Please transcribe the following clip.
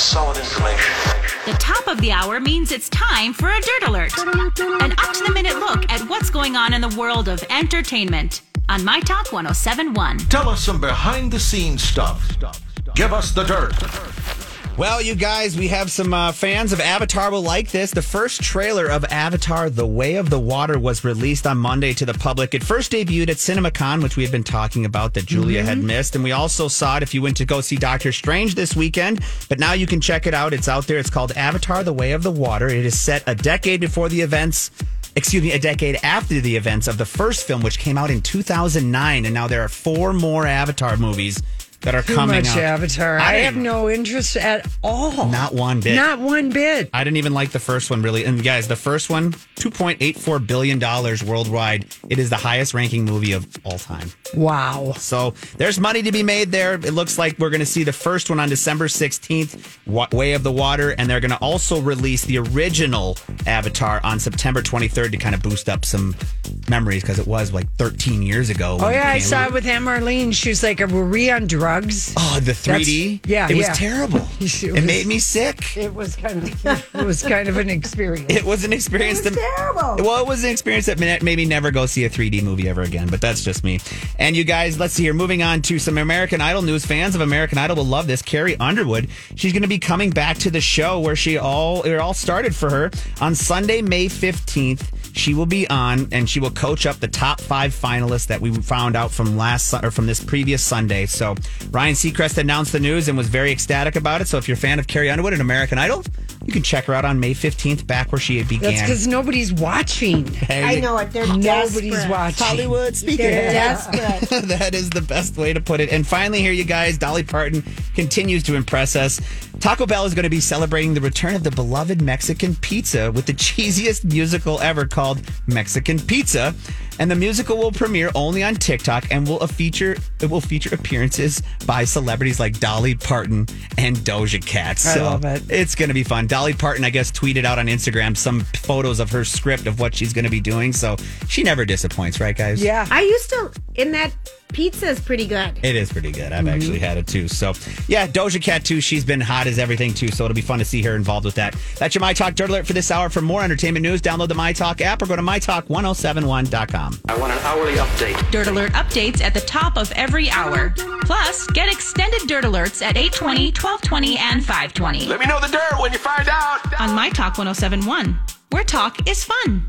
solid information. The top of the hour means it's time for a Dirt Alert, an up-to-the-minute look at what's going on in the world of entertainment on My Talk 107.1. Tell us some behind-the-scenes stuff. Give us the dirt. Well, you guys, we have some fans of Avatar will like this. The first trailer of Avatar The Way of the Water was released on Monday to the public. It first debuted at CinemaCon, which we have been talking about that Julia had missed. And we also saw it if you went to go see Doctor Strange this weekend. But now you can check it out. It's out there. It's called Avatar The Way of the Water. It is set a decade after the events of the first film, which came out in 2009. And now there are 4 more Avatar movies that are coming out. Too much Avatar. I have no interest at all. Not one bit. Not one bit. I didn't even like the first one, really. And guys, the first one, $2.84 billion worldwide. It is the highest ranking movie of all time. Wow. So there's money to be made there. It looks like we're going to see the first one on December 16th, Way of the Water. And they're going to also release the original Avatar on September 23rd to kind of boost up some memories because it was like 13 years ago. Oh, yeah. I saw it with Marlene. She was like, were we on drugs? Oh, the 3D. It was terrible. It made me sick. It was kind of an experience. It was an experience. It was terrible. Well, it was an experience that made me never go see a 3D movie ever again. But that's just me. And you guys, let's see here. Moving on to some American Idol news. Fans of American Idol will love this. Carrie Underwood. She's going to be coming back to the show where it all started for her on Sunday, May 15th. She will be on, and she will coach up the top 5 finalists that we found out from this previous Sunday. So Ryan Seacrest announced the news and was very ecstatic about it. So if you're a fan of Carrie Underwood and American Idol, you can check her out on May 15th, back where she began. That's because nobody's watching. I know it. They're nobody's desperate. Watching. Hollywood speaking. They're desperate. That is the best way to put it. And finally, here you guys, Dolly Parton continues to impress us. Taco Bell is going to be celebrating the return of the beloved Mexican Pizza with the cheesiest musical ever called Mexican Pizza. And the musical will premiere only on TikTok and will feature appearances by celebrities like Dolly Parton and Doja Cat. So I love it. It's going to be fun. Dolly Parton, I guess, tweeted out on Instagram some photos of her script of what she's going to be doing. So she never disappoints, right, guys? Yeah. Pizza is pretty good. It is pretty good. I've actually had it too. So, yeah, Doja Cat too. She's been hot as everything too. So it'll be fun to see her involved with that. That's your My Talk Dirt Alert for this hour. For more entertainment news, download the My Talk app or go to mytalk1071.com. I want an hourly update. Dirt Alert updates at the top of every hour. Plus, get extended Dirt Alerts at 8:20, 12:20, and 5:20. Let me know the dirt when you find out. On My Talk 107.1, where talk is fun.